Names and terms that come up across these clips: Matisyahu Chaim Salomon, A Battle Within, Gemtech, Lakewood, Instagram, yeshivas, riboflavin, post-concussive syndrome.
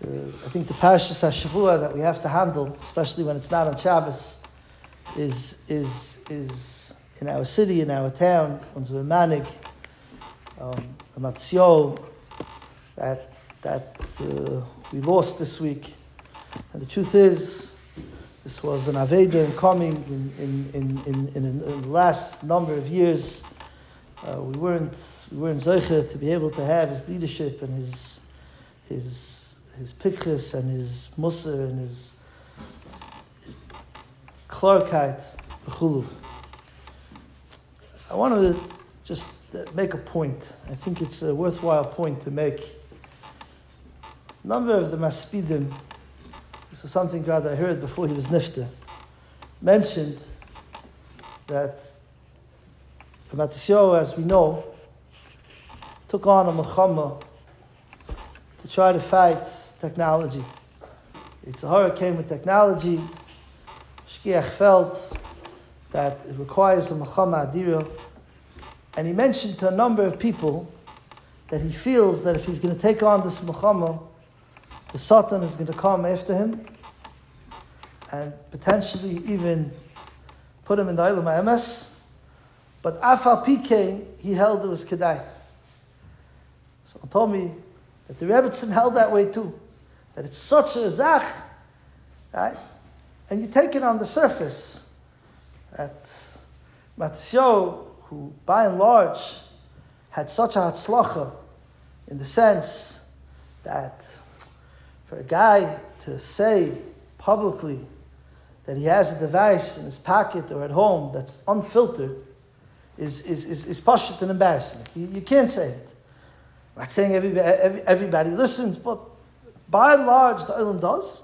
I think the Parashas HaShavua that we have to handle, especially when it's not on Shabbos, is in our city, in our town, one's a manik, a Matisyahu that we lost this week. And the truth is, this was an Aveda in coming in the last number of years. We weren't Zeicher to be able to have his leadership and his pikchus and his musar and his klarkeit v'chulu. I want to just make a point. I think it's a worthwhile point to make. A number of the maspidim, this is something God I heard before he was nifter, mentioned that Matisyahu, as we know, took on a milchama to try to fight technology. It's a hurricane with technology. Shkiach felt that it requires a milchama adira. And he mentioned to a number of people that he feels that if he's going to take on this milchama, the Satan is going to come after him and potentially even put him in the Olam HaEmes. But Afal Pikein, he held it was Kedai. Someone told me that the Rebbetzin held that way too. That it's such a zach, right? And you take it on the surface. That Matisyahu, who by and large had such a hatzlacha, in the sense that for a guy to say publicly that he has a device in his pocket or at home that's unfiltered, is pashut an embarrassment. You can't say it. I'm not saying everybody listens, but by and large, the Olam does.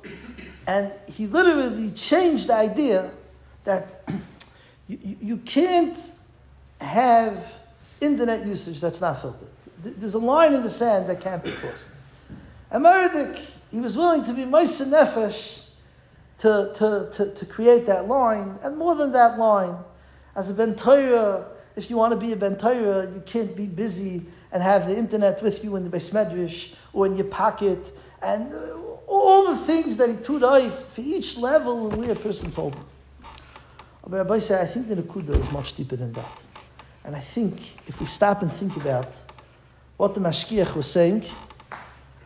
And he literally changed the idea that you can't have internet usage that's not filtered. There's a line in the sand that can't be crossed. And Meredith, he was willing to be Moshe Nefesh to create that line, and more than that line, as a Ben Torah. If you want to be a Ben Torah, you can't be busy and have the internet with you in the Beth Medrash or in your pocket. And all the things that he took off for each level and where a person's home. But Rabbi said, I think the Nakuda is much deeper than that. And I think if we stop and think about what the Mashkiach was saying,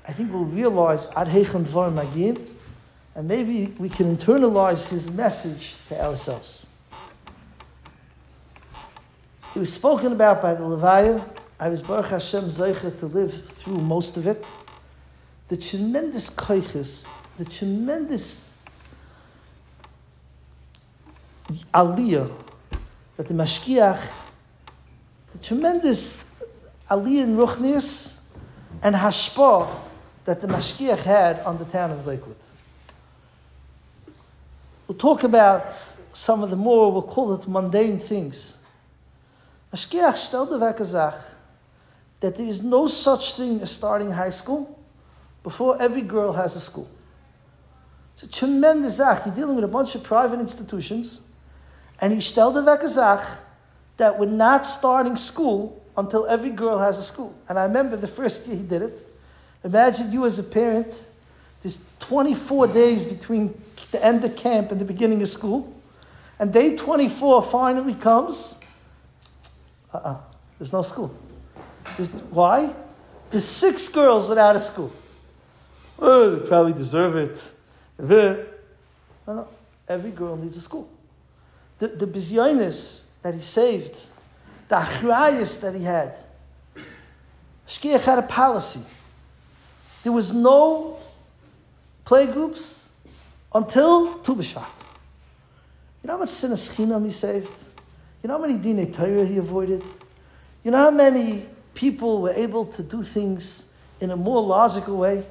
I think we'll realize Ad Heichon Dvar Magim, and maybe we can internalize his message to ourselves. It was spoken about by the Levaya. I was Baruch Hashem Zeicher to live through most of it. The tremendous koiches, the tremendous aliyah that the Mashkiach, the tremendous aliyah in Ruchnius and hashpah that the Mashkiach had on the town of Lakewood. We'll talk about some of the more, we'll call it mundane things. Mashkiach stellte v'kazach that there is no such thing as starting high school before every girl has a school. It's a tremendous zach. You're dealing with a bunch of private institutions, and he stellte v'kazach that we're not starting school until every girl has a school. And I remember the first year he did it. Imagine you as a parent. There's 24 days between the end of camp and the beginning of school, and day 24 finally comes. There's no school. Why? There's 6 girls without a school. Oh, they probably deserve it. No. Every girl needs a school. The bizyonus that he saved, the achrayus that he had, Shkiach had a policy. There was no playgroups until Tu B'Shvat. You know how much sinas chinam he saved? You know how many Dinei Torah he avoided? You know how many people were able to do things in a more logical way?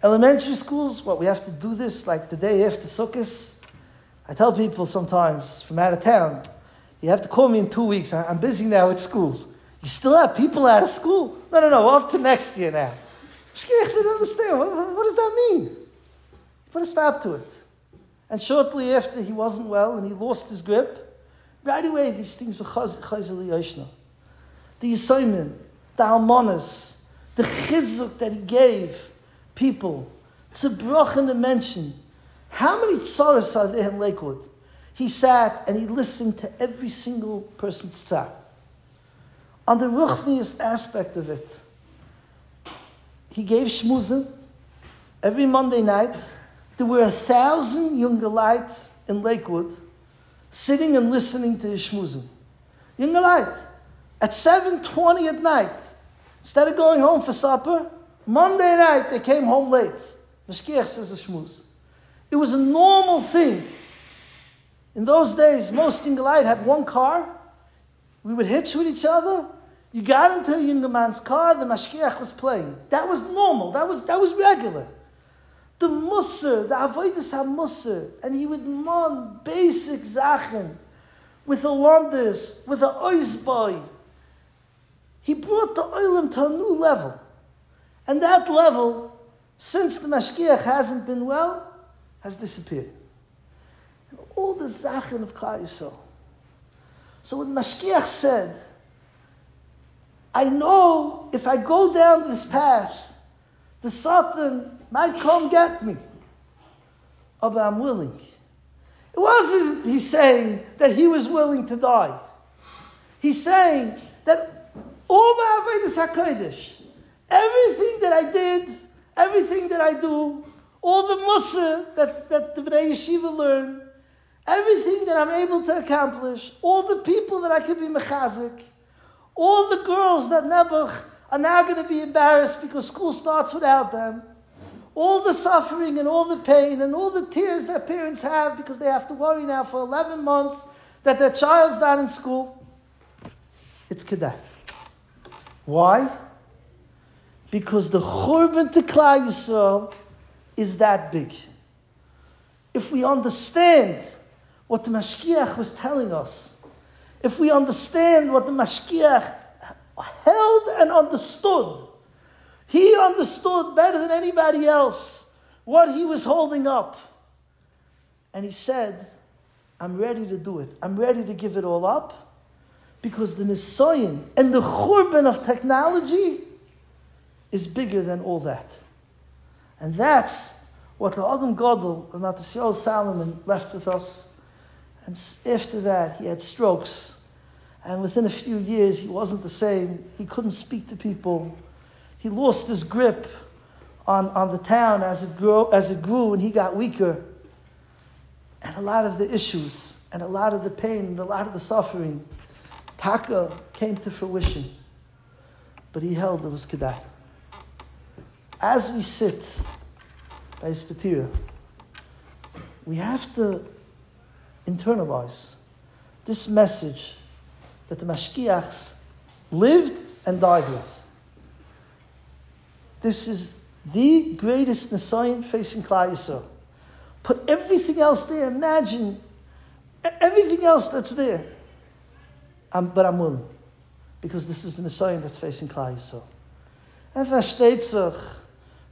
Elementary schools, we have to do this like the day after Sukkot? I tell people sometimes from out of town, you have to call me in 2 weeks. I'm busy now at schools. You still have people out of school? No, we're up to next year now. Shkiach didn't understand. What does that mean? He put a stop to it. And shortly after, he wasn't well and he lost his grip. Right away, these things were chazal yoshna. The Yisayimim, the Almanas, the chizuk that he gave people. It's a bracha to mention. How many tzaras are there in Lakewood? He sat and he listened to every single person's tzar. On the ruchniest aspect of it, he gave shmuzim every Monday night. There were 1,000 Jungelite in Lakewood sitting and listening to his shmuzim. Jungelite, at 7:20 at night, instead of going home for supper, Monday night they came home late. Mashkiach says a shmuz. It was a normal thing. In those days, most Jungelite had one car. We would hitch with each other. You got into a Jungelman's car, the Mashkiach was playing. That was normal. That was regular. The Musser, the Avodas HaMusser, and he would mon basic Zachen with a Londis, with a Oizboy. He brought the Oilam to a new level. And that level, since the Mashkiach hasn't been well, has disappeared. And all the Zachen of Klal Yisrael. So when Mashkiach said, I know if I go down this path, the Satan might come get me. Oh, but I'm willing. It wasn't he saying that he was willing to die. He's saying that all my Avodas HaKodesh, everything that I did, everything that I do, all the Musar that the Bnei Yeshiva learn, everything that I'm able to accomplish, all the people that I can be mechazik, all the girls that Nebuch are now going to be embarrassed because school starts without them, all the suffering and all the pain and all the tears that parents have because they have to worry now for 11 months that their child's not in school. It's kedai. Why? Because the churban to Klal Yisrael is that big. If we understand what the Mashkiach was telling us, if we understand what the Mashkiach held and understood, he understood better than anybody else what he was holding up. And he said, I'm ready to do it. I'm ready to give it all up because the Nisayon and the Churban of technology is bigger than all that. And that's what the Adam Gadol, Matisyahu Salomon, left with us. And after that, he had strokes. And within a few years, he wasn't the same. He couldn't speak to people. He lost his grip on the town as it grew, and he got weaker. And a lot of the issues, and a lot of the pain, and a lot of the suffering, Taka came to fruition. But he held it was kedai. As we sit by Hesped, we have to internalize this message that the Mashkiachs lived and died with. This is the greatest Nisayon facing Klal Yisrael. Put everything else there. Imagine everything else that's there. But I'm willing. Because this is the Nisayon that's facing Klal Yisrael. And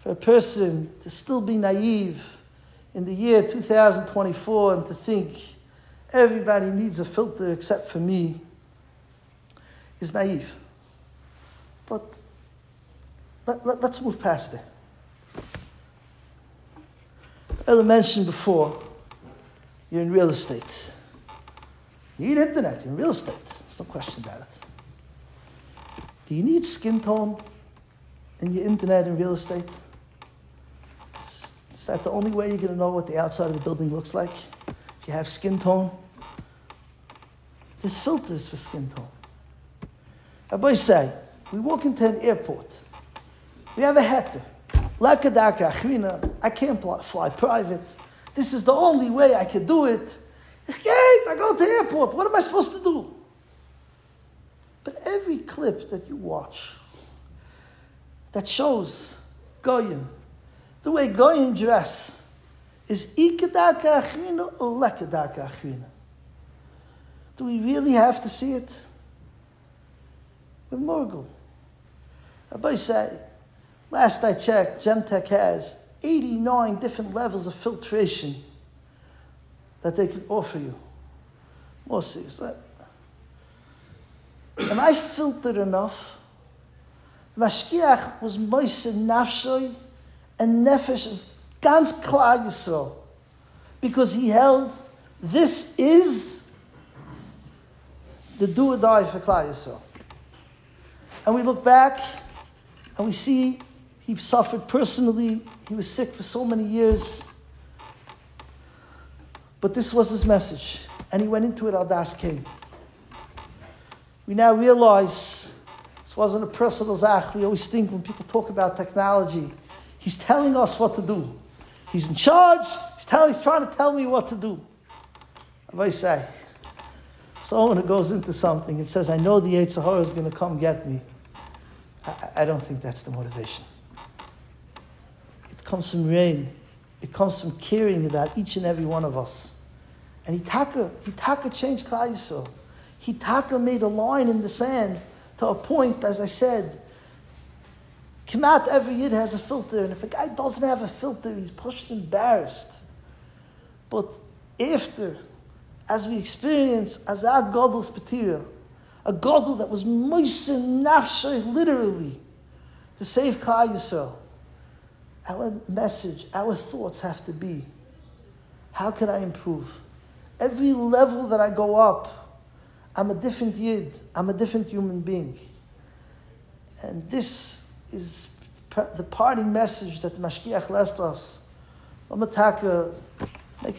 for a person to still be naive in the year 2024 and to think everybody needs a filter except for me is naive. But let's move past it. As I mentioned before, you're in real estate. You need internet, you're in real estate. There's no question about it. Do you need skin tone in your internet and real estate? Is that the only way you're going to know what the outside of the building looks like? If you have skin tone? There's filters for skin tone. I always say, we walk into an airport. We have a heter. Lakadaka achrina. I can't fly private. This is the only way I can do it. I go to the airport. What am I supposed to do? But every clip that you watch that shows goyim, the way goyim dress, is ikadaka achrina or lakadaka achrina. Do we really have to see it? We're morgul. Rabbi say, last I checked, Gemtech has 89 different levels of filtration that they can offer you. More serious. Right? Am I filtered enough? Mashkiach was moisen nafshoy and nefesh of ganz Klal Yisrael, because he held this is the do or die for Klal Yisrael. And we look back and we see he suffered personally. He was sick for so many years. But this was his message. And he went into it al das kain. We now realize this wasn't a personal zach. We always think when people talk about technology, he's telling us what to do. He's in charge. He's trying to tell me what to do. What do I say? Someone who goes into something and says, I know the Yetzer Hara is going to come get me. I don't think that's the motivation. It comes from rain. It comes from caring about each and every one of us. And Hitaka changed Klal Yisrael. Hitaka made a line in the sand to a point, as I said, Kemat every Yid has a filter, and if a guy doesn't have a filter, he's pushed and embarrassed. But after, as we experience Azad Godl's Patira, a Godl that was Moisen Nafshay, literally, to save Klal Yisrael, our message, our thoughts have to be, how can I improve? Every level that I go up, I'm a different Yid, I'm a different human being. And this is the parting message that the Mashkiach left us. Let's taka make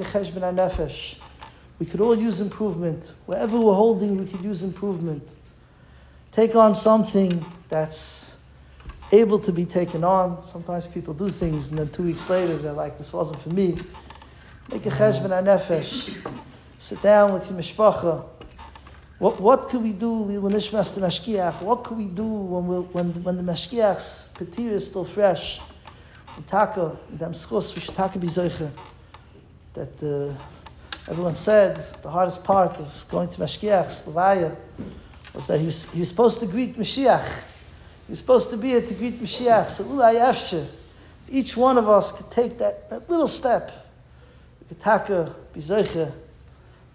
a cheshbon nefesh. We could all use improvement. Wherever we're holding, we could use improvement. Take on something that's able to be taken on. Sometimes people do things and then 2 weeks later they're like, this wasn't for me. Make a cheshbon nefesh. Sit down with your mishpacha. What could we do, Lila Nishmas the Mashkiach? What could we do when the Mashkiach's Petir is still fresh? That everyone said the hardest part of going to Mashkiach's Levaya was that he was supposed to greet Mashiach. You're supposed to be here to greet Mashiach. So ulayafshe, each one of us could take that little step. We could taka, be zeicha,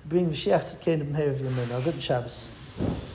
to bring Mashiach to the kingdom of Meir of Yemenu. Good Shabbos.